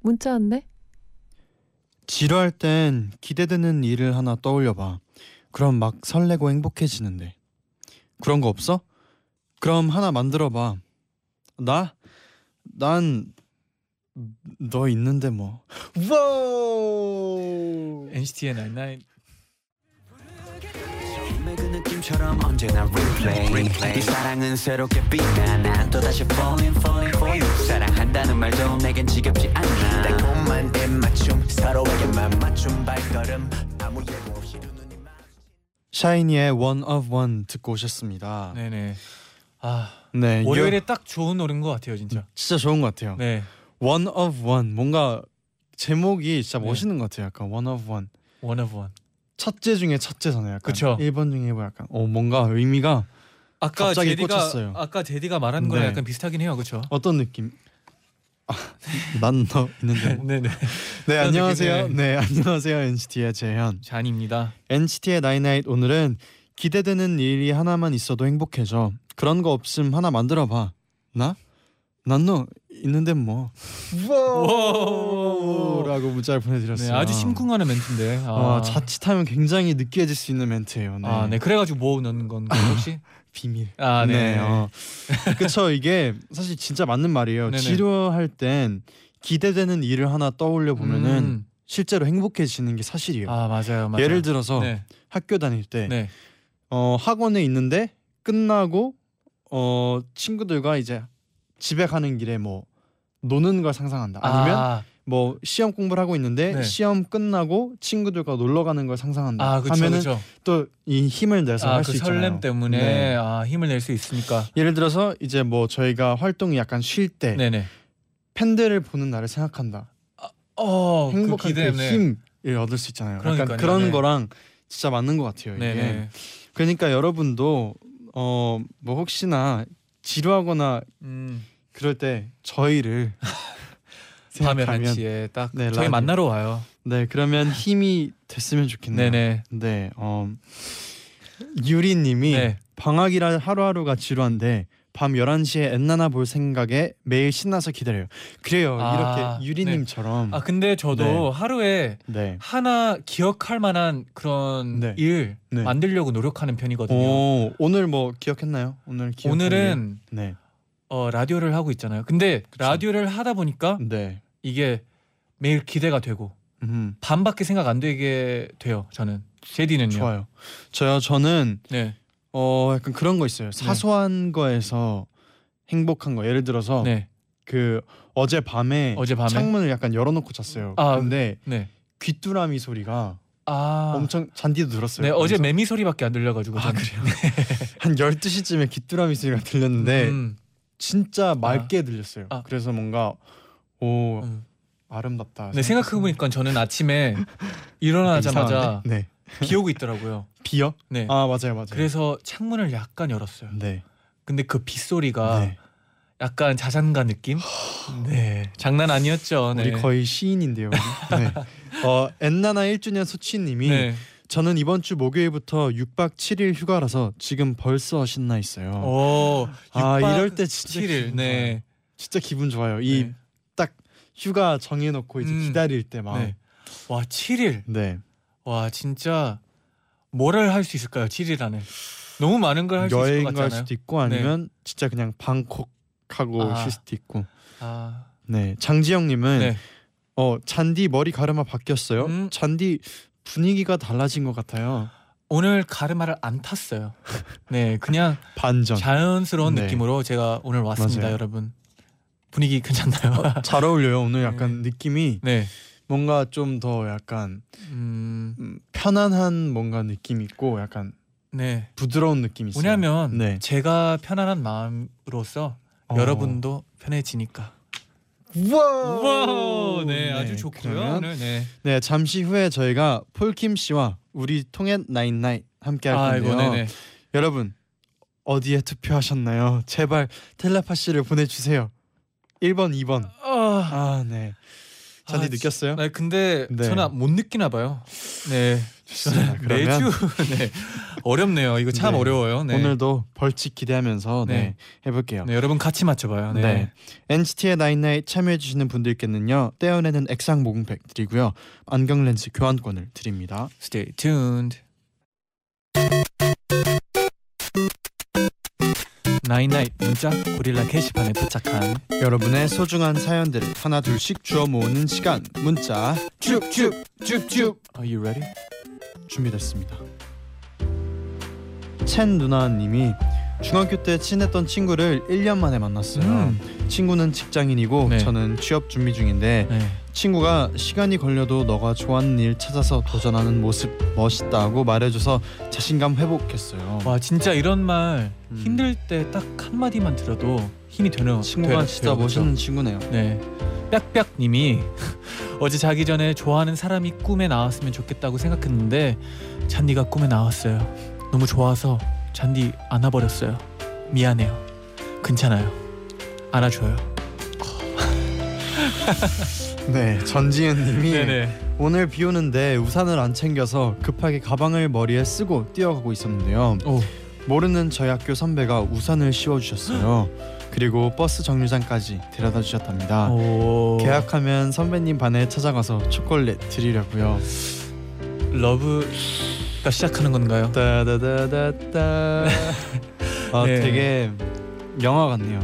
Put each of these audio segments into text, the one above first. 문자 왔네. 지루할 땐 기대되는 일을 하나 떠올려봐. 그럼 막 설레고 행복해지는데. 그런 거 없어? 그럼 하나 만들어봐. 난 너 있는데 뭐. 와우. NCT의 night night. 느낌처럼 언제나 replay 이 사랑은 새롭게 빛나나 또다시 falling falling for you 사랑한다는 말도 내겐 지겹지 않아 달콤한 입맞춤 서로에게만 맞춤 발걸음 아무 예고 없이 두 눈이 마주친 샤이니의 One of One 듣고 오셨습니다. 네네. 아, 네, 월요일에 딱 좋은 노래인 것 같아요. 진짜 좋은 것 같아요. 네. One of One 뭔가 제목이 진짜 멋있는 것 같아요. 약간 One of One One of One 첫째 중에 첫째잖아요. 약간 그쵸. 1번 중에 1번 약간 뭔가 의미가 아까 갑자기 꽂혔어요. 아까 제디가 말한 거랑 약간 비슷하긴 해요. 그렇죠? 어떤 느낌? 난 너 있는데 뭐. 네네. 네, 안녕하세요. 네, 안녕하세요. NCT의 재현 잔입니다. NCT의 나잇나잇 오늘은 기대되는 일이 하나만 있어도 행복해져. 그런 거 없음 하나 만들어봐. 난 너 있는데 뭐 라고 문자를 보내드렸어요. 네, 아주 심쿵하는 멘트인데 자칫하면 굉장히 느끼해질 수 있는 멘트예요. 네. 네, 그래가지고 뭐 넣는 건가요 혹시? 비밀. 네. 그쵸. 이게 사실 진짜 맞는 말이에요. 네네. 지루할 땐 기대되는 일을 하나 떠올려 보면은 실제로 행복해지는 게 사실이에요. 맞아요. 예를 들어서 학교 다닐 때 학원에 있는데 끝나고 친구들과 이제 집에 가는 길에 뭐 노는 걸 상상한다. 아니면 뭐 시험 공부를 하고 있는데 시험 끝나고 친구들과 놀러 가는 걸 상상한다. 하면은 또 이 힘을 내서 할 수 있잖아요. 설렘 때문에 네. 힘을 낼 수 있으니까. 예를 들어서 이제 뭐 저희가 활동이 약간 쉴 때 팬들을 보는 날을 생각한다. 행복한 힘을 얻을 수 있잖아요. 약간 그런 거랑 진짜 맞는 것 같아요. 이게. 그러니까 여러분도 뭐 혹시나 지루하거나 그럴 때 저희를 밤 11시에 딱 저희 만나러 와요. 네, 그러면 힘이 됐으면 좋겠네요. 네네. 네, 유리님이 방학이라 하루하루가 지루한데 밤 11시에 엔나나 볼 생각에 매일 신나서 기다려요. 그래요. 이렇게 유리님처럼. 근데 저도 하루에 하나 기억할 만한 그런 일 만들려고 노력하는 편이거든요. 오늘 뭐 기억했나요? 오늘은 라디오를 하고 있잖아요. 근데 라디오를 하다 보니까 이게 매일 기대가 되고 반밖에 생각 안 되게 돼요. 저는. 제디는요? 좋아요. 저는 약간 그런 거 있어요. 사소한 거에서 행복한 거. 예를 들어서 그 어젯밤에 창문을 약간 열어놓고 잤어요. 근데 귀뚜라미 소리가 엄청 잔디도 들었어요. 네, 어제 매미 소리밖에 안 들려가지고. 그래요? 한 12시쯤에 귀뚜라미 소리가 들렸는데 진짜 맑게 들렸어요. 그래서 뭔가 아름답다. 네, 생각해보니까 저는 아침에 일어나자마자 비 오고 있더라고요. 비요? 네. 맞아요. 그래서 창문을 약간 열었어요. 네. 근데 그 빗소리가 약간 자장가 느낌? 네. 장난 아니었죠. 우리 거의 시인인데요. 엔나나 1주년 수치님이 저는 이번 주 목요일부터 6박 7일 휴가라서 지금 벌써 신나 있어요. 이럴 때 진짜 7일. 네. 진짜 기분 좋아요. 이 딱 휴가 정해놓고 이제 기다릴 때 막. 와, 7일. 네. 와, 진짜 뭐를 할 수 있을까요? 7일 안에 너무 많은 걸 할 수 있을 것 같잖아요. 여행 갈 수도 있고 아니면 진짜 그냥 방콕하고 쉴 수도 있고. 네, 장지영님은 잔디 머리 가르마 바뀌었어요. 잔디 분위기가 달라진 것 같아요. 오늘 가르마를 안 탔어요. 네, 그냥 반전 자연스러운 느낌으로 제가 오늘 왔습니다. 맞아요. 여러분 분위기 괜찮나요? 잘 어울려요. 오늘 약간 느낌이 뭔가 좀 더 약간 편안한 뭔가 느낌 있고 약간 부드러운 느낌이 있어요. 왜냐하면 제가 편안한 마음으로써 여러분도 편해지니까 우와! 네, 아주 좋고요. 네, 잠시 후에 저희가 폴킴 씨와 우리 통해 나잇 나잇 함께 할 건데요. 네네. 여러분 어디에 투표하셨나요? 제발 텔레파시를 보내주세요. 1번, 2번. 아, 네. 잔디 느꼈어요? 네, 근데 네. 저는 못 느끼나 봐요. 네, 저는 매주 네, 어렵네요. 이거 참 네. 어려워요. 네. 오늘도 벌칙 기대하면서 네, 네, 해볼게요. 네, 여러분 같이 맞춰봐요. 네. 네. NCT의 나잇나잇 참여해주시는 분들께는요, 떼어내는 액상 모공팩 드리고요, 안경 렌즈 교환권을 드립니다. Stay tuned. 나잇나잇 문자 고릴라 게시판에 도착한 여러분의 소중한 사연들을 하나 둘씩 주워 모으는 시간, 문자 쭉쭉쭉쭉. Are you ready? 준비됐습니다. 첸 누나님이 중학교 때 친했던 친구를 1년 만에 만났어요. 친구는 직장인이고 네. 저는 취업 준비 중인데 네. 친구가 시간이 걸려도 너가 좋아하는 일 찾아서 도전하는 모습 멋있다고 말해줘서 자신감 회복했어요. 와, 진짜 이런 말 힘들 때 딱 한마디만 들어도 힘이 되네요. 친구가 진짜 멋있는 친구네요. 네, 빽빽님이 어제 자기 전에 좋아하는 사람이 꿈에 나왔으면 좋겠다고 생각했는데 잔디가 꿈에 나왔어요. 너무 좋아서 잔디 안아버렸어요. 미안해요. 괜찮아요. 안아줘요. 네, 전지현님이 오늘 비 오는데 우산을 안 챙겨서 급하게 가방을 머리에 쓰고 뛰어가고 있었는데요. 오. 모르는 저희 학교 선배가 우산을 씌워주셨어요. 그리고 버스 정류장까지 데려다 주셨답니다. 오. 계약하면 선배님 반에 찾아가서 초콜릿 드리려고요. 러브가 시작하는 건가요? 따다다다다. 아, 네. 되게 영화 같네요.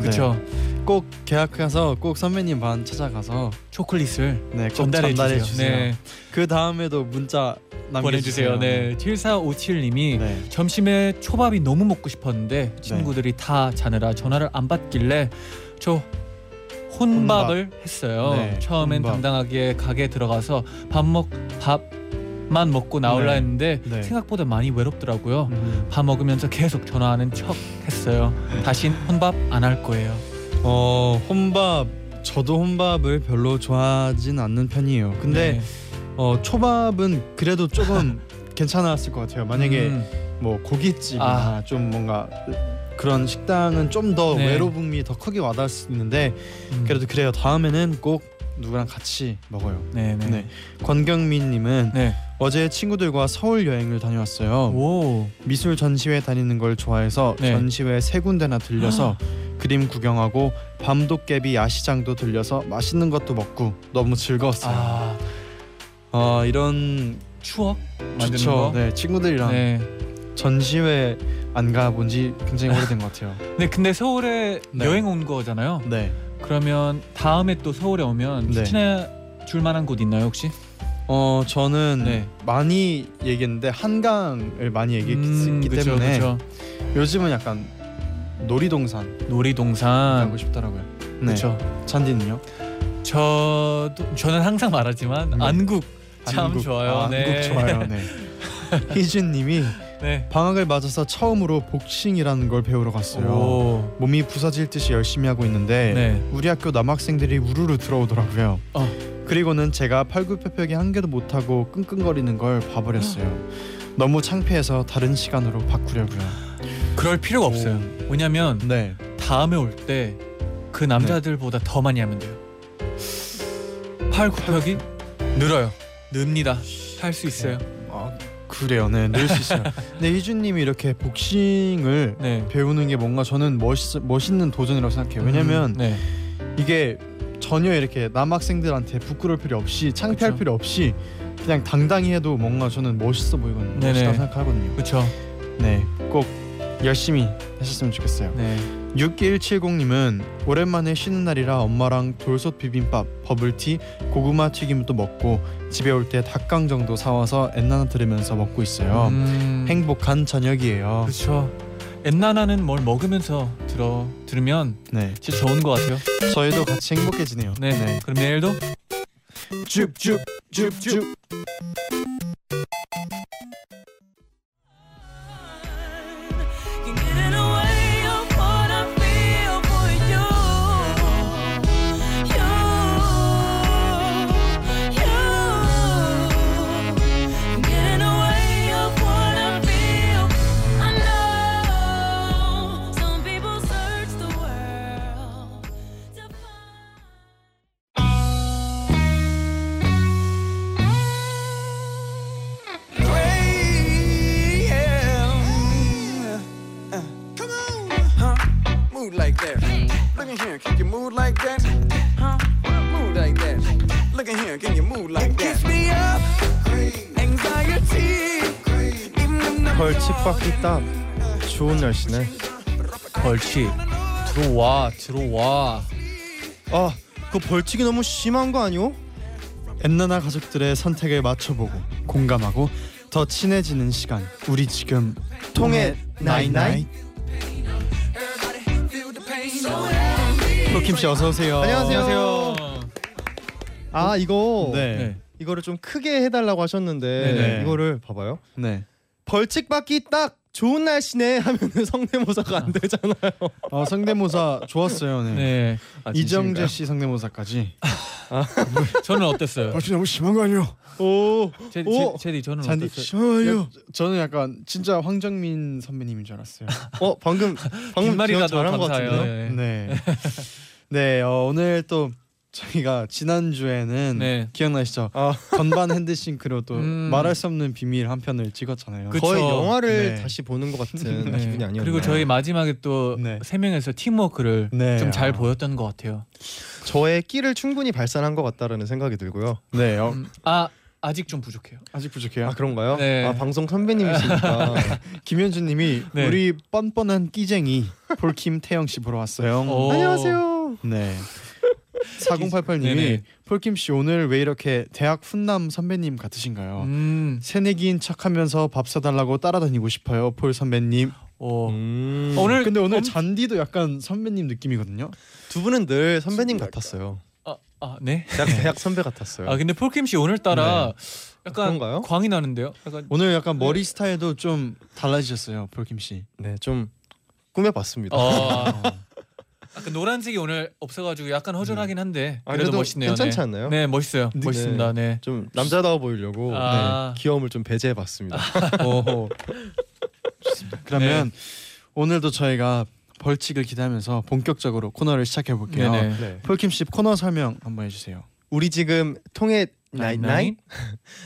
그렇죠. 네. 꼭 계약해서 꼭 선배님 반 찾아가서 초콜릿을 네, 전달해 주세요. 네. 그 다음에도 문자 보내주세요. 네. 7457님이 네. 점심에 초밥이 너무 먹고 싶었는데 친구들이 네. 다 자느라 전화를 안 받길래 저 혼밥을 했어요. 네, 처음엔 혼밥. 당당하게 가게 들어가서 밥만 먹고 나올라 했는데 네. 생각보다 많이 외롭더라고요. 밥 먹으면서 계속 전화하는 척 했어요. 다신 혼밥 안 할 거예요. 혼밥, 저도 혼밥을 별로 좋아하진 않는 편이에요. 근데 네. 초밥은 그래도 조금 괜찮았을 것 같아요. 만약에 뭐 고깃집이나 좀 뭔가 그런 식당은 좀 더 네. 외로움이 더 크게 와닿을 수 있는데 그래도 그래요. 다음에는 꼭 누구랑 같이 먹어요. 네네. 네. 권경민님은 네. 어제 친구들과 서울 여행을 다녀왔어요. 오. 미술 전시회 다니는 걸 좋아해서 네. 전시회 3군데나 들려서 그림 구경하고 밤도깨비 야시장도 들려서 맛있는 것도 먹고 너무 즐거웠어요. 이런 추억 만드는 거? 네, 친구들이랑 네. 전시회 안 가본 지 굉장히 오래된 것 같아요. 네, 근데 서울에 네. 여행 온 거잖아요. 네. 그러면 다음에 또 서울에 오면 네. 추천해 줄 만한 곳 있나요 혹시? 저는 네. 많이 얘기했는데 한강을 많이 얘기했기 때문에 그쵸. 요즘은 약간 놀이동산 가고 싶더라고요. 네. 그렇죠. 잔디는요? 저는 항상 말하지만 네. 안국. 좋아요. 아, 네. 안국 좋아요. 네. 희준님이 네. 방학을 맞아서 처음으로 복싱이라는 걸 배우러 갔어요. 오. 몸이 부서질 듯이 열심히 하고 있는데 네. 우리 학교 남학생들이 우르르 들어오더라고요. 그리고는 제가 팔굽혀펴기 한 개도 못하고 끙끙거리는 걸 봐버렸어요. 너무 창피해서 다른 시간으로 바꾸려고요. 그럴 필요가 없어요. 왜냐면 네. 다음에 올 때 그 남자들보다 네. 더 많이 하면 돼요. 팔굽혀펴기 늘어요. 늡니다. 할 수 있어요. 그래요. 네, 늘 수 있어요. 근데 희준님이 이렇게 복싱을 네. 배우는 게 뭔가 저는 멋있는 도전이라고 생각해요. 왜냐면 네. 이게 전혀 이렇게 남학생들한테 부끄러울 필요 없이 창피할 그쵸. 필요 없이 그냥 당당히 해도 뭔가 저는 멋있어 보이거든요. 멋있다고 생각하거든요. 그렇죠. 네, 꼭 열심히 하셨으면 좋겠어요. 네. 62170님은 오랜만에 쉬는 날이라 엄마랑 돌솥 비빔밥, 버블티, 고구마 튀김도 먹고 집에 올 때 닭강 정도 사와서 엔나나 들으면서 먹고 있어요. 행복한 저녁이에요. 그렇죠. 엔나나는 뭘 먹으면서 들으면 네. 진짜 좋은 것 같아요. 저희도 같이 행복해지네요. 네, 네. 그럼 내일도 줍줍줍줍. mood like that. Look in here, can you move like that? Huh? Move like that. Look in here, can you move like that? Kiss me up, anxiety. 벌칙 받기 딱 좋은 날씨네. 벌칙 들어와. 아, 그 벌칙이 너무 심한 거 아니오? 엔나나 가족들의 선택에 맞춰보고 공감하고 더 친해지는 시간. 우리 지금 통해 나잇 나잇. 폴킴 씨 어서 오세요. 안녕하세요. 아 이거 네. 이거를 좀 크게 해달라고 하셨는데 네네. 이거를 봐봐요. 네. 벌칙 받기 딱 좋은 날씨네 하면은 성대모사가 안 되잖아요. 아 성대모사 좋았어요. 네. 네. 아, 이정재 씨 성대모사까지. 아, 저는 어땠어요? 벌칙 너무 심한 거 아니에요? 오, 제디 저는 잔디, 어땠어요? 심해요. 저는 약간 진짜 황정민 선배님인 줄 알았어요. 어 방금 말이가 잘한 것 같은데요? 네, 오늘 또 저희가 지난주에는 네. 기억나시죠? 아. 건반 핸드싱크로 또 말할 수 없는 비밀 한 편을 찍었잖아요. 그쵸. 거의 영화를 네. 다시 보는 것 같은 네. 기분이 아니었나요? 그리고 저희 마지막에 또 세 명에서 팀워크를 네. 좀 잘 보였던 것 같아요. 저의 끼를 충분히 발산한 것 같다라는 생각이 들고요. 네. 아직 좀 부족해요. 아직 부족해요? 아 그런가요? 네. 아 방송 선배님이시니까. 김현주님이 네. 우리 뻔뻔한 끼쟁이 폴킴 태영 씨 보러 왔어요. 안녕하세요. 네. 4088님이 폴킴 씨 오늘 왜 이렇게 대학 훈남 선배님 같으신가요? 새내기인 척하면서 밥 사달라고 따라다니고 싶어요, 폴 선배님. 오늘 근데 오늘 잔디도 약간 선배님 느낌이거든요. 두 분은 늘 선배님 같았어요. 네. 대학 선배 같았어요. 아 근데 폴킴 씨 오늘따라 네. 약간 그런가요? 광이 나는데요. 약간 오늘 약간 머리 스타일도 좀 달라지셨어요, 폴킴 씨. 네, 좀 꾸며봤습니다. 아까 노란색이 오늘 없어가지고 약간 허전하긴 한데 그래도 멋있네요. 괜찮지 않나요? 네, 멋있어요. 멋있습니다. 네, 좀 남자다워 보이려고 네, 귀여움을 좀 배제해봤습니다. 좋습니다. 그러면 네. 오늘도 저희가 벌칙을 기대하면서 본격적으로 코너를 시작해볼게요. 네. 폴킴 씨 코너 설명 한번 해주세요. 우리 지금 통해 나잇나잇.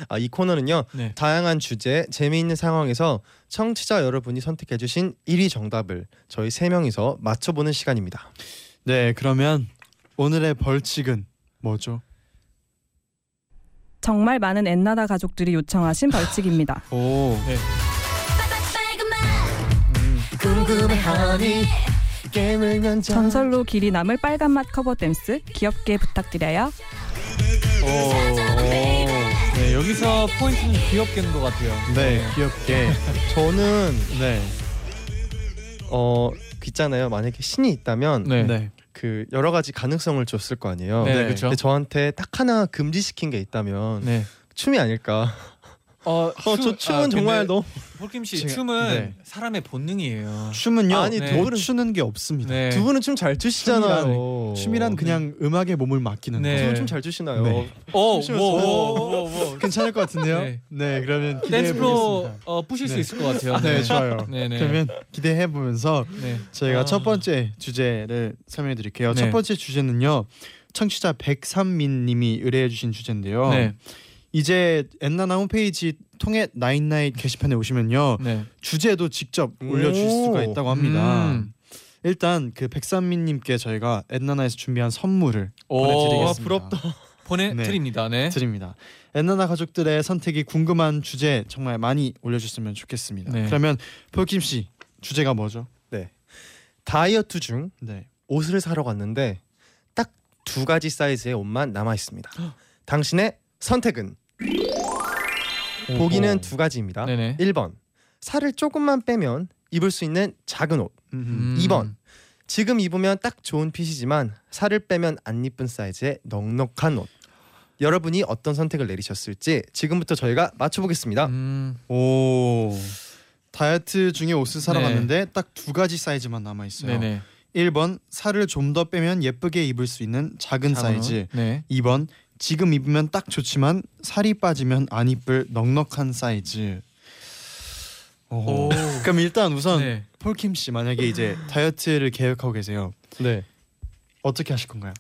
아, 이 코너는요 네. 다양한 주제, 재미있는 상황에서 청취자 여러분이 선택해주신 1위 정답을 저희 3명이서 맞춰보는 시간입니다. 네, 그러면 오늘의 벌칙은 뭐죠? 정말 많은 엔나다 가족들이 요청하신 벌칙입니다. 오. 네. 궁금해하니 전설로 길이 남을 빨간 맛 커버 댄스 귀엽게 부탁드려요. 네, 여기서 포인트는 귀엽게인 것 같아요. 네, 귀엽게. 저는 네. 있잖아요. 만약에 신이 있다면 네. 그 여러 가지 가능성을 줬을 거 아니에요. 네, 그렇죠. 근데 저한테 딱 하나 금지시킨 게 있다면 네. 춤이 아닐까. 저 춤은 정말 너무. 폴킴 씨 춤은 네. 사람의 본능이에요. 춤은요? 아니 네. 못 추는 게 없습니다. 네. 두 분은 춤 잘 추시잖아요. 춤이란 그냥 네. 음악에 몸을 맡기는 네. 거. 두 분 춤 잘 추시나요? 네. 괜찮을 것 같은데요? 네, 네 그러면 댄스로 부실 수 네. 있을 것 같아요. 네, 네 좋아요. 네. 그러면 기대해 보면서 네. 저희가 첫 번째 주제를 설명해 드릴게요. 네. 첫 번째 주제는요 청취자 백삼민님이 의뢰해 주신 주제인데요. 네. 이제 엔나나 홈페이지 통해 나잇나잇 게시판에 오시면요 네. 주제도 직접 올려주실 수가 있다고 합니다. 일단 그 백삼민님께 저희가 엔나나에서 준비한 선물을 보내드리겠습니다. 부럽다. 보내드립니다. 네. 드립니다. 엔나나 가족들의 선택이 궁금한 주제 정말 많이 올려주셨으면 좋겠습니다. 네. 그러면 폴킴 씨 주제가 뭐죠? 네, 다이어트 중 네. 옷을 사러 갔는데 딱 2가지 사이즈의 옷만 남아 있습니다. 당신의 선택은? 보기는 2가지입니다. 네네. 1번 살을 조금만 빼면 입을 수 있는 작은 옷. 2번 지금 입으면 딱 좋은 핏이지만 살을 빼면 안 예쁜 사이즈의 넉넉한 옷. 여러분이 어떤 선택을 내리셨을지 지금부터 저희가 맞춰보겠습니다. 다이어트 중에 옷을 사러 네. 갔는데 딱 2가지 사이즈만 남아있어요. 네네. 1번 살을 좀 더 빼면 예쁘게 입을 수 있는 작은 사이즈. 네. 2번 지금 입으면 딱 좋지만 살이 빠지면 안 이쁠 넉넉한 사이즈. 그럼 일단 우선 네. 폴킴 씨 만약에 이제 다이어트를 계획하고 계세요. 네. 어떻게 하실 건가요?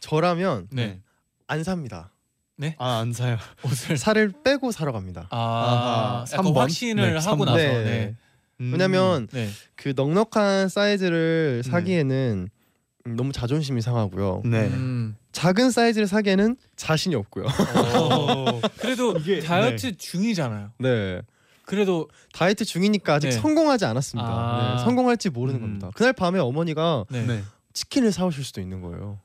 저라면 네. 안 삽니다. 네? 아, 안 사요. 옷을 살을 빼고 사러 갑니다. 3번. 확신을 네, 하고 나서. 네. 왜냐면 네. 그 넉넉한 사이즈를 사기에는 너무 자존심이 상하고요. 네. 작은 사이즈를 사기에는 자신이 없고요. 그래도 이게, 다이어트 네. 중이잖아요. 네. 그래도 다이어트 중이니까 아직 네. 성공하지 않았습니다. 아. 네, 성공할지 모르는 겁니다. 그날 밤에 어머니가 네. 치킨을 사오실 수도 있는 거예요.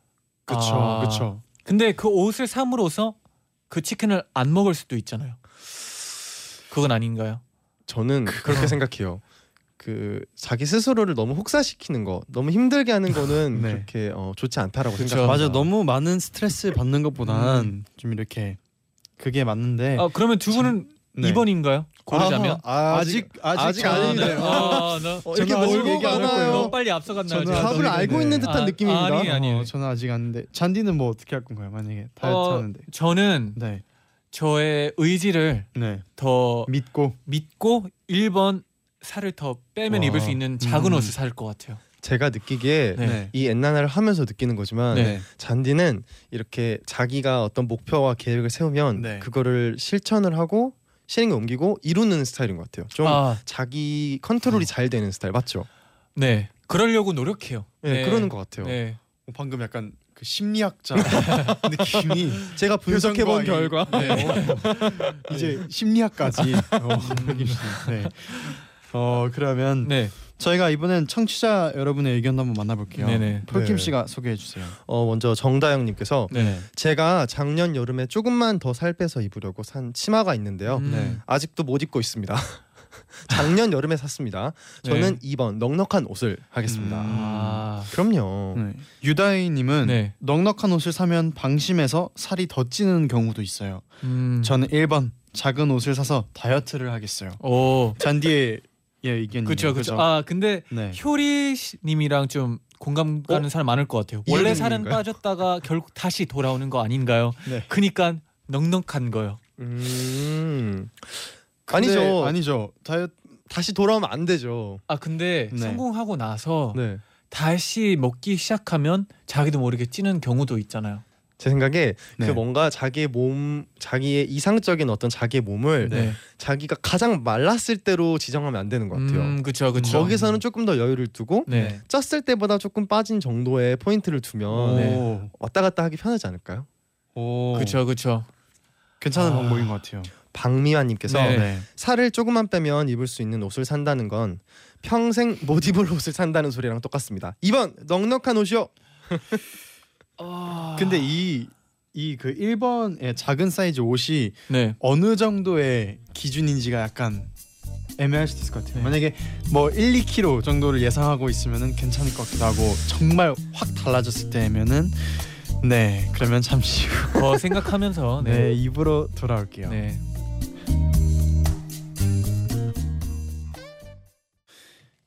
그렇죠, 아. 그렇죠. 근데 그 옷을 삼으로써 그 치킨을 안 먹을 수도 있잖아요. 그건 아닌가요? 저는 그렇게 생각해요. 그 자기 스스로를 너무 혹사시키는 거, 너무 힘들게 하는 거는 네. 그렇게 좋지 않다라고 생각해요. 맞아, 너무 많은 스트레스 받는 것보단 좀 이렇게 그게 맞는데. 아 그러면 두 분은. 네. 2번인가요? 고르자면 아직 아닌데요. 저는 아직 얘기 안 했고요. 너무 빨리 앞서갔나요? 저는 답을 알고 있는 듯한 느낌입니다. 아니. 저는 아직 아닌데 잔디는 뭐 어떻게 할 건가요? 만약에 다이어트 하는데 저는 네. 저의 의지를 네. 더 믿고 1번 살을 더 빼면 입을 수 있는 작은 옷을 살 것 같아요. 제가 느끼기에 네. 이 엔나나를 하면서 느끼는 거지만 네. 잔디는 이렇게 자기가 어떤 목표와 계획을 세우면 네. 그거를 실천을 하고 실행에 옮기고 이루는 스타일인 것 같아요. 좀 자기 컨트롤이 잘 되는 스타일 맞죠? 네, 그러려고 노력해요. 네, 네. 그러는 것 같아요. 네. 방금 약간 그 심리학자 느낌이 제가 분석해본 결과 네. 이제 심리학까지 네. 그러면 네. 저희가 이번엔 청취자 여러분의 의견도 한번 만나볼게요. 네네. 폴킴 씨가 소개해주세요. 먼저 정다영님께서 네네. 제가 작년 여름에 조금만 더 살 빼서 입으려고 산 치마가 있는데요. 네. 아직도 못 입고 있습니다. 작년 여름에 샀습니다. 저는 네. 2번 넉넉한 옷을 하겠습니다. 그럼요. 네. 유다희님은 네. 넉넉한 옷을 사면 방심해서 살이 더 찌는 경우도 있어요. 저는 1번 작은 옷을 사서 다이어트를 하겠어요. 오. 잔디의 예 의견이네요. 그렇죠. 아 근데 네. 효리님이랑 좀 공감 가는 사람 많을 것 같아요. 원래 살은 빠졌다가 결국 다시 돌아오는 거 아닌가요? 네. 그러니까 넉넉한 거요. 아니죠. 다이어트 다시 돌아오면 안 되죠. 아 근데 네. 성공하고 나서 네. 다시 먹기 시작하면 자기도 모르게 찌는 경우도 있잖아요. 제 생각에 네. 그 뭔가 자기의 이상적인 어떤 자기의 몸을 네. 자기가 가장 말랐을 때로 지정하면 안 되는 것 같아요. 그쵸. 거기서는 조금 더 여유를 두고 네. 쪘을 때보다 조금 빠진 정도의 포인트를 두면 네. 왔다 갔다 하기 편하지 않을까요? 그쵸. 괜찮은 방법인 것 같아요. 박미화님께서 네. 살을 조금만 빼면 입을 수 있는 옷을 산다는 건 평생 못 입을 옷을 산다는 소리랑 똑같습니다. 2번 넉넉한 옷이요. 근데 그 1번의 작은 사이즈 옷이 네. 어느 정도의 기준인지가 약간 애매할 수도 있을 것 같아요. 네. 만약에 뭐 1-2kg 정도를 예상하고 있으면은 괜찮을 것 같기도 하고 정말 확 달라졌을 때면은 네 그러면 잠시 후 생각하면서 네. 네 입으로 돌아올게요. 네.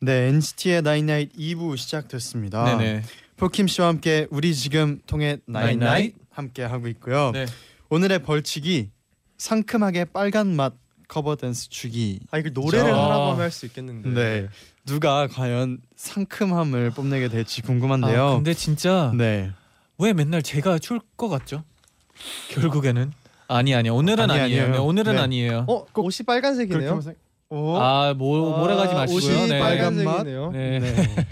네 NCT의 night night 2부 시작됐습니다. 네네. 폴킴 씨와 함께 우리 지금 통해 나잇나잇 나잇 함께 하고 있고요. 네. 오늘의 벌칙이 상큼하게 빨간 맛 커버 댄스 추기. 아 이거 노래를 하라고 하면 할 수 있겠는데. 네. 누가 과연 상큼함을 뽐내게 될지 궁금한데요. 근데 진짜 네. 왜 맨날 제가 출 것 같죠? 결국에는 아니요. 오늘은 아니에요. 네, 오늘은 네. 아니에요. 꼭 옷이 빨간색이네요. 뭐라 가지 마시고요. 옷이 네. 빨간 맛이네요. 네. 네.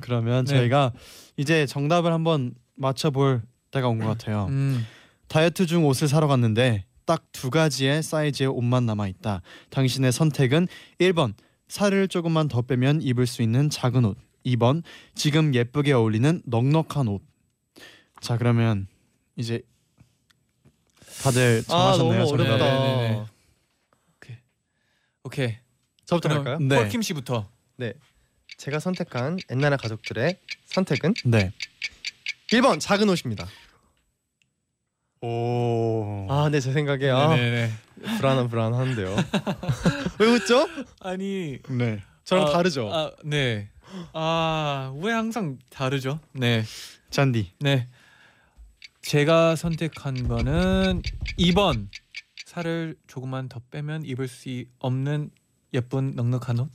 그러면 네. 저희가 이제 정답을 한번 맞춰볼 때가 온 것 같아요. 다이어트 중 옷을 사러 갔는데 딱 2가지의 사이즈의 옷만 남아있다. 당신의 선택은 1번 살을 조금만 더 빼면 입을 수 있는 작은 옷, 2번 지금 예쁘게 어울리는 넉넉한 옷. 자 그러면 이제 다들 정하셨네요. 너무 어렵다. 네. 오케이. 저부터 할까요? 네. 폴킴 씨부터. 네. 제가 선택한 엔나나 가족들의 선택은 네. 1번 작은 옷입니다. 오. 네, 제 생각에 불안한데요. 왜 웃죠? 아니. 네. 저랑 다르죠. 네. 왜 항상 다르죠? 네. 잔디. 네. 제가 선택한 거는 2번. 살을 조금만 더 빼면 입을 수 없는 예쁜 넉넉한 옷.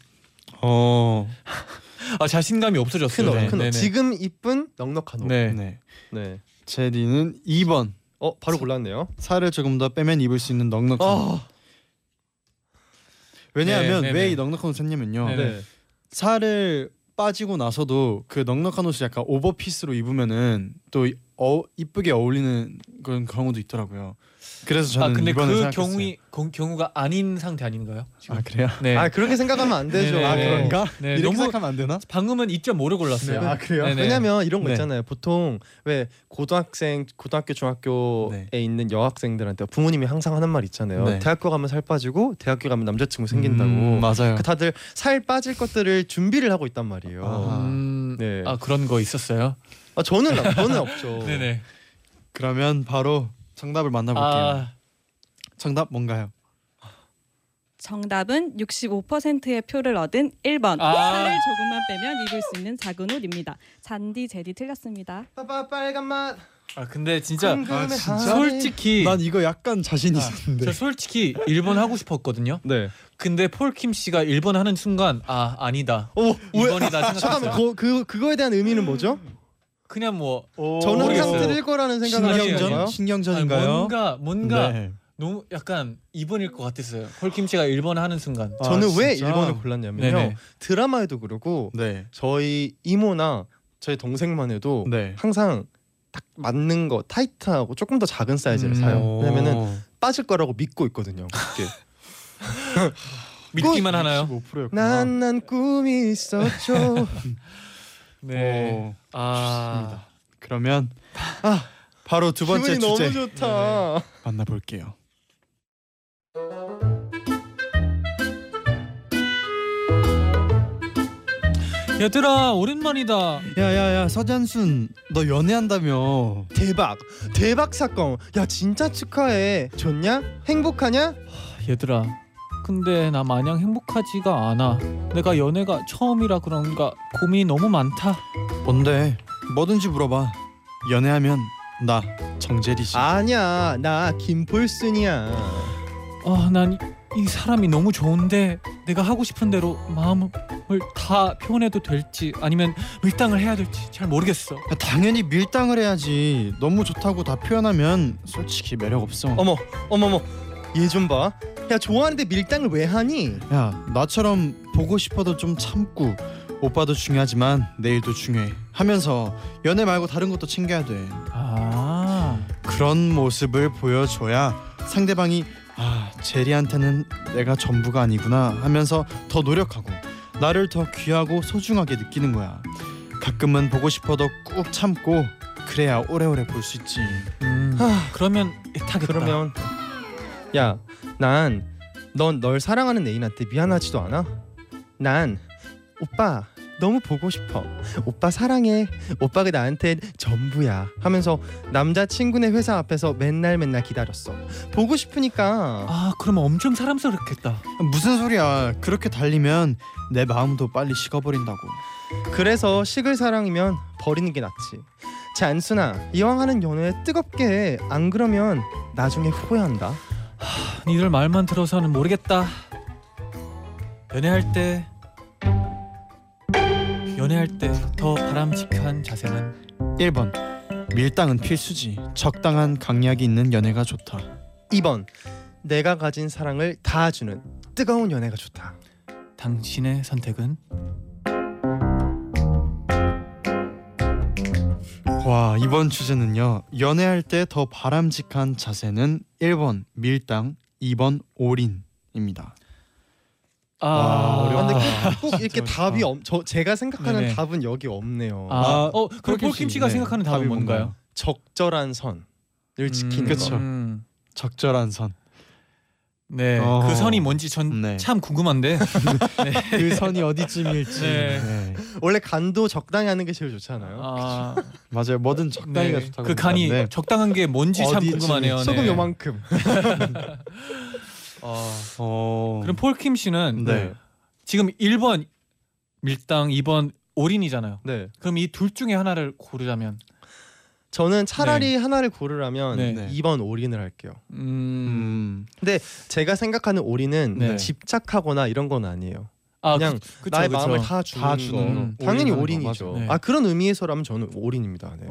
자신감이 없어졌어요. 큰 옷. 지금 이쁜 넉넉한 옷. 네. 제디는 2번. 바로 골랐네요. 살을 조금 더 빼면 입을 수 있는 넉넉한 옷. 왜냐하면 왜 이 넉넉한 옷 샀냐면요. 네네. 살을 빠지고 나서도 그 넉넉한 옷이 약간 오버핏으로 입으면은 또 이쁘게 어울리는 그런 경우도 있더라고요. 그래서 저는 근데 이번에 그 생각했어요. 경우가 아닌 상태 아닌가요? 지금? 아 그래요? 네. 아 그렇게 생각하면 안 되죠. 네네. 아 그런가? 네. 이렇게 생각하면 안 되나? 방금은 2.5를 골랐어요. 네. 아 그래요? 네네. 왜냐면 이런 거 있잖아요. 보통 왜 고등학교, 중학교에 네. 있는 여학생들한테 부모님이 항상 하는 말 있잖아요. 네. 대학교 가면 살 빠지고 대학교 가면 남자친구 생긴다고. 맞아요. 다들 살 빠질 것들을 준비를 하고 있단 말이에요. 네. 아 그런 거 있었어요? 아 저는 없죠. 네네. 그러면 바로 정답을 만나볼게요. 정답 뭔가요? 정답은 65%의 표를 얻은 1번. 살을 조금만 빼면 입을 수 있는 작은 옷입니다. 잔디, 제디 틀렸습니다. 빨간 맛. 아 근데 진짜 솔직히 난 이거 약간 자신 있었는데. 저 솔직히 1번 하고 싶었거든요. 네. 근데 폴킴 씨가 1번 하는 순간 아 아니다. 2번이다 생각했어요. 잠깐만 그거에 대한 의미는 뭐죠? 그냥 뭐 저는 항상 틀릴 거라는 생각을 하시는가요? 신경전인가요? 뭔가 네. 너무 약간 2번일 것 같았어요. 폴킴 씨가 1번 하는 순간. 저는 왜 1번을 골랐냐면요. 네네. 드라마에도 그렇고 네. 저희 이모나 저희 동생만 해도 네. 항상 딱 맞는 거 타이트하고 조금 더 작은 사이즈를 사요. 왜냐면은 빠질 거라고 믿고 있거든요. 믿기만 하나요? 난 꿈이 있었죠. 네. 좋습니다. 그러면 바로 두 번째 주제 너무 좋다. 네. 만나볼게요. 얘들아 오랜만이다. 야야야 서잔순 너 연애한다며. 대박 사건. 야 진짜 축하해. 좋냐? 행복하냐? 얘들아 근데 나 마냥 행복하지가 않아. 내가 연애가 처음이라 그런가 고민이 너무 많다. 뭔데? 뭐든지 물어봐. 연애하면 나 정재리지. 아니야 나 김폴순이야. 난 이 사람이 너무 좋은데 내가 하고 싶은 대로 마음을 다 표현해도 될지 아니면 밀당을 해야 될지 잘 모르겠어. 야, 당연히 밀당을 해야지. 너무 좋다고 다 표현하면 솔직히 매력 없어. 어머머 얘 좀 봐. 야 좋아하는데 밀당을 왜 하니? 야 나처럼 보고 싶어도 좀 참고 오빠도 중요하지만 내 일도 중요해 하면서 연애 말고 다른 것도 챙겨야 돼. 그런 모습을 보여줘야 상대방이 제리한테는 내가 전부가 아니구나 하면서 더 노력하고 나를 더 귀하고 소중하게 느끼는 거야. 가끔은 보고 싶어도 꾹 참고 그래야 오래오래 볼 수 있지. 그러면 애타겠다. 그러면 야 넌 널 사랑하는 애인한테 미안하지도 않아? 난 오빠 너무 보고 싶어. 오빠 사랑해. 오빠가 나한테 전부야 하면서 남자친구네 회사 앞에서 맨날 기다렸어. 보고 싶으니까. 그럼 엄청 사람스럽겠다. 무슨 소리야. 그렇게 달리면 내 마음도 빨리 식어버린다고. 그래서 식을 사랑이면 버리는 게 낫지. 잔순아 이왕 하는 연애 뜨겁게 해. 안 그러면 나중에 후회한다. 니들 말만 들어서는 모르겠다. 연애할 때 더 바람직한 자세는 1번 밀당은 필수지. 적당한 강약이 있는 연애가 좋다. 2번 내가 가진 사랑을 다 주는 뜨거운 연애가 좋다. 당신의 선택은? 와 이번 주제는요. 연애할 때 더 바람직한 자세는 1번 밀당, 2번 올인입니다. 근데 꼭 이렇게 답이 제가 생각하는 네네. 답은 여기 없네요. 그럼 폴킴 씨가 생각하는 답이 뭔가요? 적절한 선을 지키는 그쵸. 거. 적절한 선. 네. 그 선이 뭔지 전 참 궁금한데. 네. 그 선이 어디쯤일지. 네. 네. 원래 간도 적당히 하는 게 제일 좋잖아요. 맞아요. 뭐든 적당히가 네. 좋다고. 그 간이 적당한 게 뭔지 참 궁금하네요. 소금 요만큼. 그럼 폴킴 씨는 네. 지금 1번 밀당, 2번 올인이잖아요. 네. 그럼 이 둘 중에 하나를 고르자면 저는 차라리 네. 하나를 고르라면 네. 2번 올인을 할게요. 근데 제가 생각하는 올인은 네. 집착하거나 이런 건 아니에요. 그냥 나의 마음을 다 주는 거. 당연히 올인이죠. 네. 그런 의미에서라면 저는 올인입니다. 네.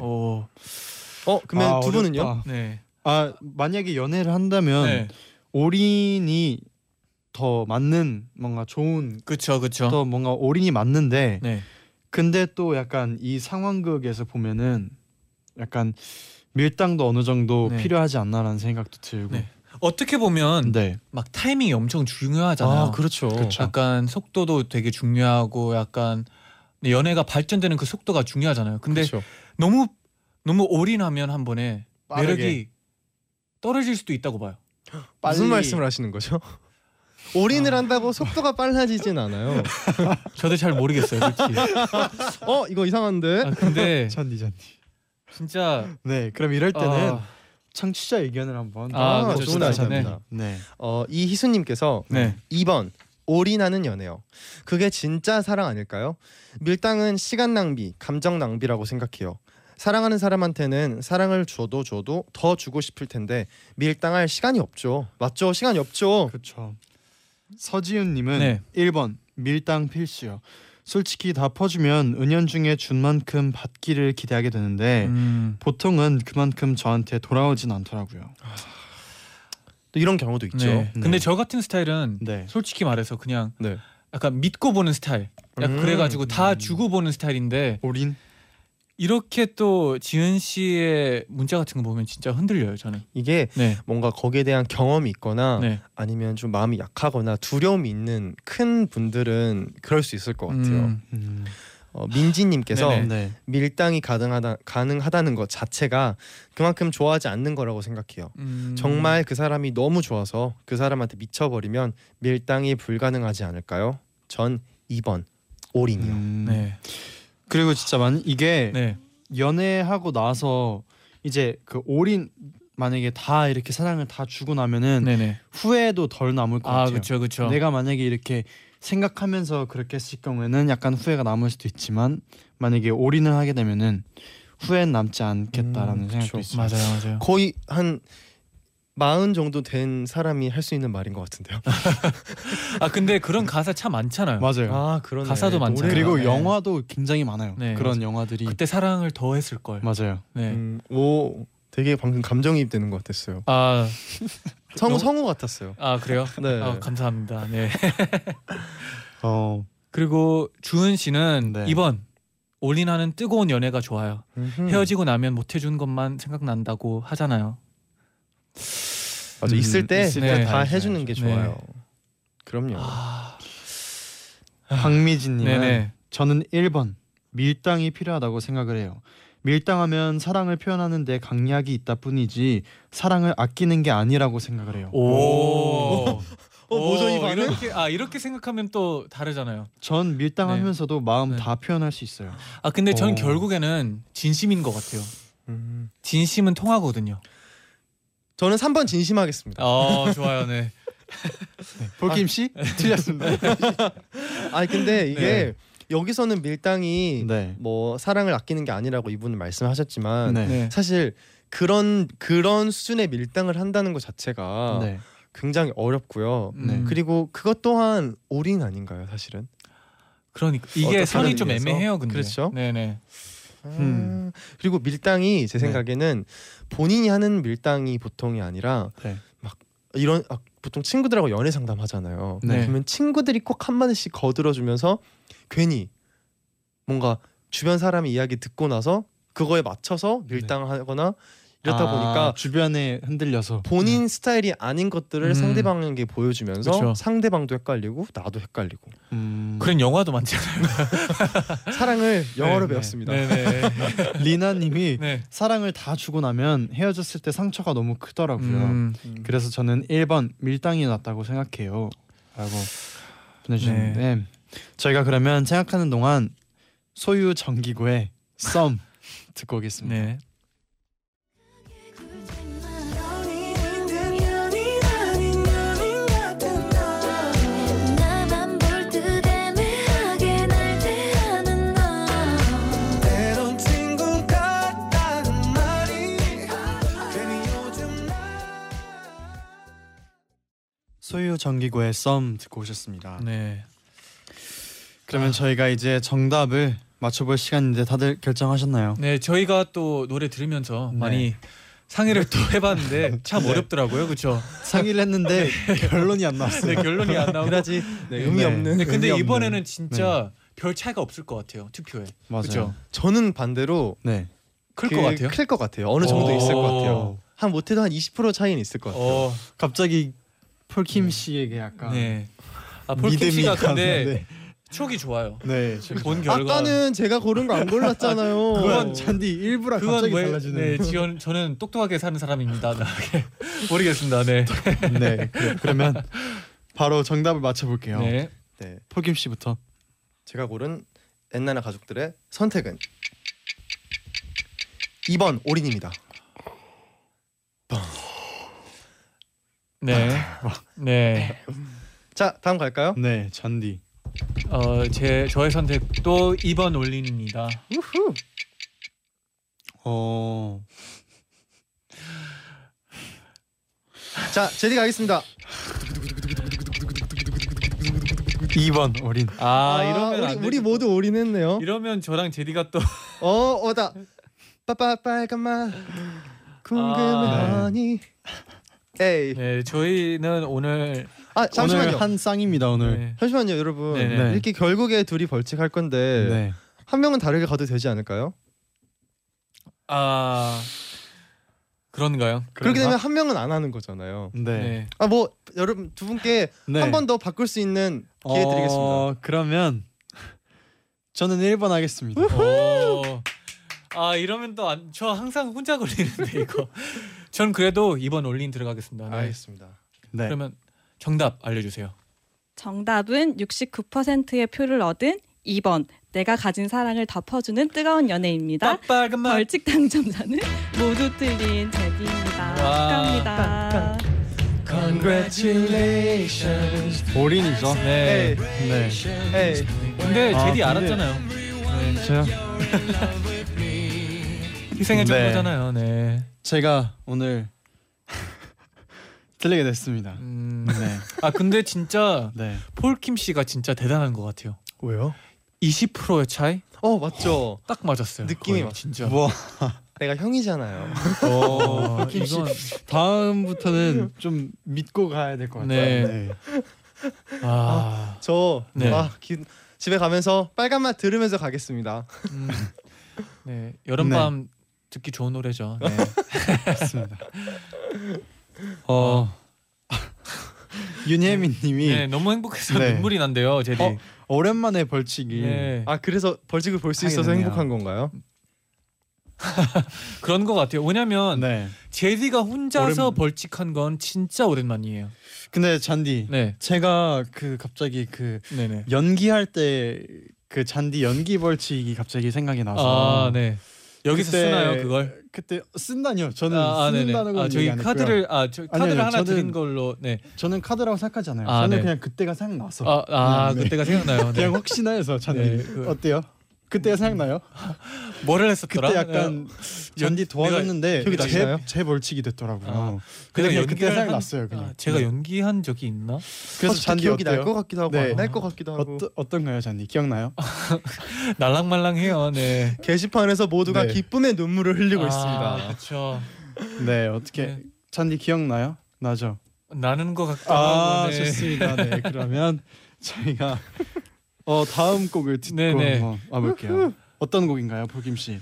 그러면 두 분은요? 네. 만약에 연애를 한다면 네. 올인이 더 맞는 뭔가 좋은 그쵸 더 뭔가 올인이 맞는데 네. 근데 또 약간 이 상황극에서 보면은 약간 밀당도 어느 정도 네. 필요하지 않나라는 생각도 들고 네. 어떻게 보면 네. 막 타이밍이 엄청 중요하잖아요. 아, 그렇죠. 약간 속도도 되게 중요하고 약간 연애가 발전되는 그 속도가 중요하잖아요. 근데 그쵸. 너무 올인하면 한 번에 빠르게. 매력이 떨어질 수도 있다고 봐요. 빨리. 무슨 말씀을 하시는 거죠? 올인을 한다고 속도가 빨라지진 않아요. 저도 잘 모르겠어요, 솔직히. 이거 이상한데? 근데 잔디. 진짜 네, 그럼 이럴 때는 청취자 의견을 한번 좋은 아이디어입니다. 네. 이희수님께서 네. 2번 올인하는 연애요. 그게 진짜 사랑 아닐까요? 밀당은 시간 낭비, 감정 낭비라고 생각해요. 사랑하는 사람한테는 사랑을 줘도 더 주고 싶을 텐데 밀당할 시간이 없죠. 맞죠? 시간이 없죠. 그렇죠. 서지윤님은 네. 1번 밀당 필수요. 솔직히 다 퍼주면 은연중에 준 만큼 받기를 기대하게 되는데 보통은 그만큼 저한테 돌아오진 않더라고요. 또 이런 경우도 있죠. 네. 근데 저 같은 스타일은 네. 솔직히 말해서 그냥 네. 약간 믿고 보는 스타일. 약간 그래가지고 다 주고 보는 스타일인데 올인? 이렇게 또 지은 씨의 문자 같은 거 보면 진짜 흔들려요, 저는. 이게 네. 뭔가 거기에 대한 경험이 있거나 네. 아니면 좀 마음이 약하거나 두려움이 있는 큰 분들은 그럴 수 있을 것 같아요. 민지님께서 네. 밀당이 가능하다는 것 자체가 그만큼 좋아하지 않는 거라고 생각해요. 정말 그 사람이 너무 좋아서 그 사람한테 미쳐버리면 밀당이 불가능하지 않을까요? 전 2번 올인이요. 네. 그리고 진짜 이게 네. 연애하고 나서 이제 그 올인 만약에 다 이렇게 사랑을 다 주고 나면은 네네. 후회도 덜 남을 것 같아요. 그쵸. 내가 만약에 이렇게 생각하면서 그렇게 했을 경우에는 약간 후회가 남을 수도 있지만 만약에 올인을 하게 되면은 후회는 남지 않겠다라는 생각도 있어요. 맞아요. 거의 한 40 정도 된 사람이 할 수 있는 말인 것 같은데요. 근데 그런 가사 참 많잖아요. 맞아요. 그런 가사도 많잖아요. 그리고 네. 영화도 굉장히 많아요. 네, 그런 맞아. 영화들이 그때 사랑을 더 했을 걸. 맞아요. 네. 오, 되게 방금 감정이입 되는 것 같았어요. 성우 같았어요. 그래요? 네. 감사합니다. 네. 그리고 주은 씨는 네. 2번 올인하는 뜨거운 연애가 좋아요. 헤어지고 나면 못 해준 것만 생각난다고 하잖아요. 맞아 있을 때 네. 다 해주는 게 좋아요. 네. 그럼요. 박미진님은 저는 1번 밀당이 필요하다고 생각을 해요. 밀당하면 사랑을 표현하는데 강약이 있다 뿐이지 사랑을 아끼는 게 아니라고 생각을 해요. 모조리 반응? 이렇게 생각하면 또 다르잖아요. 전 밀당하면서도 네. 마음 네. 다 표현할 수 있어요. 근데 전 결국에는 진심인 것 같아요. 진심은 통하거든요. 저는 3번 진심하겠습니다. 좋아요. 네. 볼킴 씨? 틀렸습니다. 근데 이게 네. 여기서는 밀당이 네. 뭐 사랑을 아끼는 게 아니라고 이분은 말씀하셨지만 네. 사실 그런 수준의 밀당을 한다는 것 자체가 네. 굉장히 어렵고요. 네. 그리고 그것 또한 올인 아닌가요, 사실은? 그러니까 이게 선이 좀 애매해요, 근데. 그렇죠. 네네. 그리고 밀당이 제 생각에는 본인이 하는 밀당이 보통이 아니라 네. 막 이런 보통 친구들하고 연애 상담하잖아요. 네. 그러면 친구들이 꼭 한마디씩 거들어주면서 괜히 뭔가 주변 사람 이야기 듣고 나서 그거에 맞춰서 밀당하거나 이렇다 보니까 주변에 흔들려서 본인 스타일이 아닌 것들을 상대방에게 보여주면서 그쵸. 상대방도 헷갈리고 나도 헷갈리고 그런 영화도 많잖아요. 사랑을 영어로 배웠습니다. 리나님이 네. 사랑을 다 주고 나면 헤어졌을 때 상처가 너무 크더라고요. 그래서 저는 1번 밀당이 낫다고 생각해요 라고 보내주셨는데 네. 저희가 그러면 생각하는 동안 소유 정기고의 썸 듣고 오겠습니다. 네. 소유 정기고의 썸 듣고 오셨습니다. 네. 그러면 저희가 이제 정답을 맞춰볼 시간인데 다들 결정하셨나요? 네, 저희가 또 노래 들으면서 많이 상의를 또 해봤는데 참 네. 어렵더라고요, 그렇죠? 상의를 했는데 결론이 안 나왔어요. 네, 결론이 안 나오고 그다지 네, 의미 없는. 네, 근데 의미 이번에는 없는. 진짜 네. 별 차이가 없을 것 같아요, 투표에. 맞아요. 그쵸? 저는 반대로 네. 클 것 같아요. 클 것 같아요. 어느 정도 있을 것 같아요. 한 못해도 한 20% 차이는 있을 것 같아요. 갑자기 폴킴 씨에게 약간 네. 아, 폴킴 씨가 근데 네. 추억이 좋아요. 네. 본 결과 아까는 제가 고른 거 안 골랐잖아요. 그건 잔디 일부랑 갑자기 달라지네. 네, 지원 저는 똑똑하게 사는 사람입니다. 모르겠습니다. 네. 네. 그러면 바로 정답을 맞춰볼게요. 네. 네. 폴킴 씨부터. 제가 고른 엔나나 가족들의 선택은 2번 올인입니다. 네. 네. 자, 다음 갈까요? 네, 잔디. 저의 선택도 2번 올린입니다. 우후. 자, 제디 가겠습니다. 2번 올인. 아, 이러면 우리 모두 올인했네요. 이러면 저랑 제디가 또 오다. 빨간맛 궁금하니. 에이. 네, 저희는 오늘 잠시만요. 오늘 한 쌍입니다 오늘. 네. 잠시만요 여러분. 네네. 이렇게 결국에 둘이 벌칙할 건데 네. 한 명은 다르게 가도 되지 않을까요? 아 그런가요? 그렇게 되면 한 명은 안 하는 거잖아요. 네. 네. 아 뭐 여러분 두 분께 네. 한 번 더 바꿀 수 있는 기회 드리겠습니다. 그러면 저는 1번 하겠습니다. 아 이러면 또 저 항상 혼자 걸리는데 이거. 전 그래도 2번 올린 들어가겠습니다. 네. 알겠습니다. 네. 그러면 정답 알려주세요. 정답은 69%의 표를 얻은 2번 내가 가진 사랑을 덮어주는 뜨거운 연애입니다. 벌칙 당첨자는 모두 틀린 제디입니다. 축하합니다. Congratulations. 올인이죠. 네. 네. 네. 근데 제디 알았잖아요. 네, 저요. 희생해 준 거잖아요. 네. 제가 오늘 들리게 됐습니다. 네. 아 근데 진짜 네. 폴킴 씨가 진짜 대단한 것 같아요. 왜요? 20%의 차이? 맞죠. 딱 맞았어요. 느낌이 막 진짜. 와. 내가 형이잖아요. 폴킴 씨 다음부터는 좀 믿고 가야 될 것 같아요. 네. 네. 저 네. 집에 가면서 빨간 맛 들으면서 가겠습니다. 네. 여름밤 네. 듣기 좋은 노래죠. 네. 맞습니다. 윤혜민님이 네, 너무 행복해서 네. 눈물이 난대요, 제디. 오랜만에 벌칙이. 네. 아 그래서 벌칙을 볼 수 있어서 행복한 건가요? 그런 것 같아요. 왜냐면 네. 제디가 혼자서 벌칙한 건 진짜 오랜만이에요. 근데 잔디, 네. 제가 갑자기 네네. 연기할 때 잔디 연기 벌칙이 갑자기 생각이 나서. 아 네. 여기서 쓰나요 그걸? 그때 쓴다니요. 저는 쓴다는 건 얘기 안 했고요. 카드를 카드를 하나 드린 걸로. 네. 저는 카드라고 생각하지 않아요. 저는 네. 그냥 그때가 생각나서. 네. 그때가 생각나요. 그냥 혹시나 해서 잔디 네, 어때요? 그때가 생각나요? 뭐를 했었더라? 그때 약간 연기 도와줬는데 제 벌칙이 됐더라고요. 근데 그때 생각났어요. 그냥 제가 연기한 적이 있나? 그래서 잔디 기억이 날 것 같기도 하고 안 날 것 같기도 하고. 어떤가요 잔디? 기억나요? 날랑말랑해요. 네. 게시판에서 모두가 네. 기쁨의 눈물을 흘리고 있습니다. 그렇죠. 네 어떻게 네. 잔디 기억나요? 나죠? 나는 것 같기도 하고. 네. 좋습니다. 네 그러면 저희가 다음 곡을 듣고 와볼게요. 어떤 곡인가요, 폴킴 씨?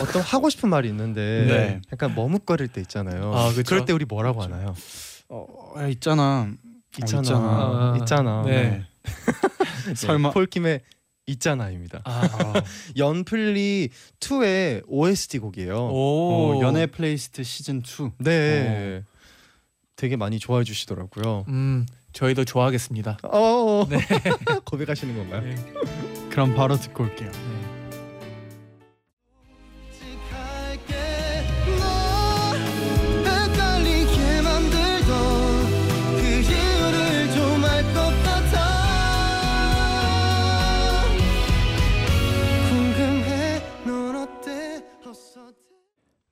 어떤 하고 싶은 말이 있는데 네. 약간 머뭇거릴 때 있잖아요. 그럴 때 우리 뭐라고 하나요? 있잖아. 네. 네. 설마 폴킴의 있잖아입니다. 연플리 2의 OST 곡이에요. 연애 플레이리스트 시즌 2. 네. 되게 많이 좋아해 주시더라고요. 저희도 좋아하겠습니다. 네. 고백하시는 건가요? 네. 그럼 바로 듣고 올게요. 네.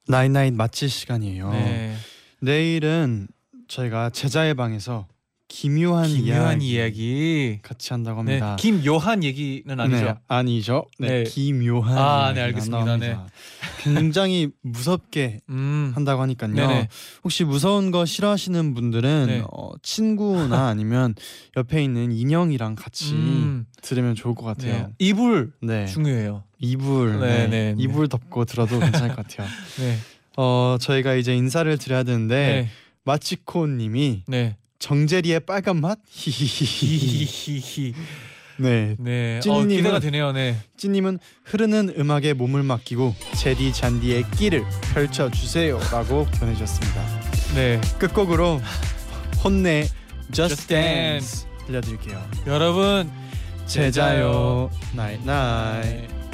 나잇 나잇 마칠 시간이에요. 네. 내일은 저희가 제자의 방에서 김요한 이야기 같이 한다고 합니다. 네. 김요한 얘기는 아니죠? 네. 김요한. 네 알겠습니다. 네. 굉장히 무섭게 한다고 하니까요. 네네. 혹시 무서운 거 싫어하시는 분들은 네. 친구나 아니면 옆에 있는 인형이랑 같이 들으면 좋을 것 같아요. 네. 이불 네. 중요해요. 이불 네. 네. 이불 덮고 들어도 괜찮을 것 같아요. 네. 저희가 이제 인사를 드려야 되는데 네. 마치코님이 네. 정제리의 빨간 맛 히히히히히히 네, 네. 찐님은, 기대가 되네요. 네. 찐님은 흐르는 음악에 몸을 맡기고 제디 잔디의 끼를 펼쳐주세요 라고 보내주셨습니다. 네. 끝곡으로 혼내 Just Dance 들려드릴게요. 여러분 제자요 나잇나잇.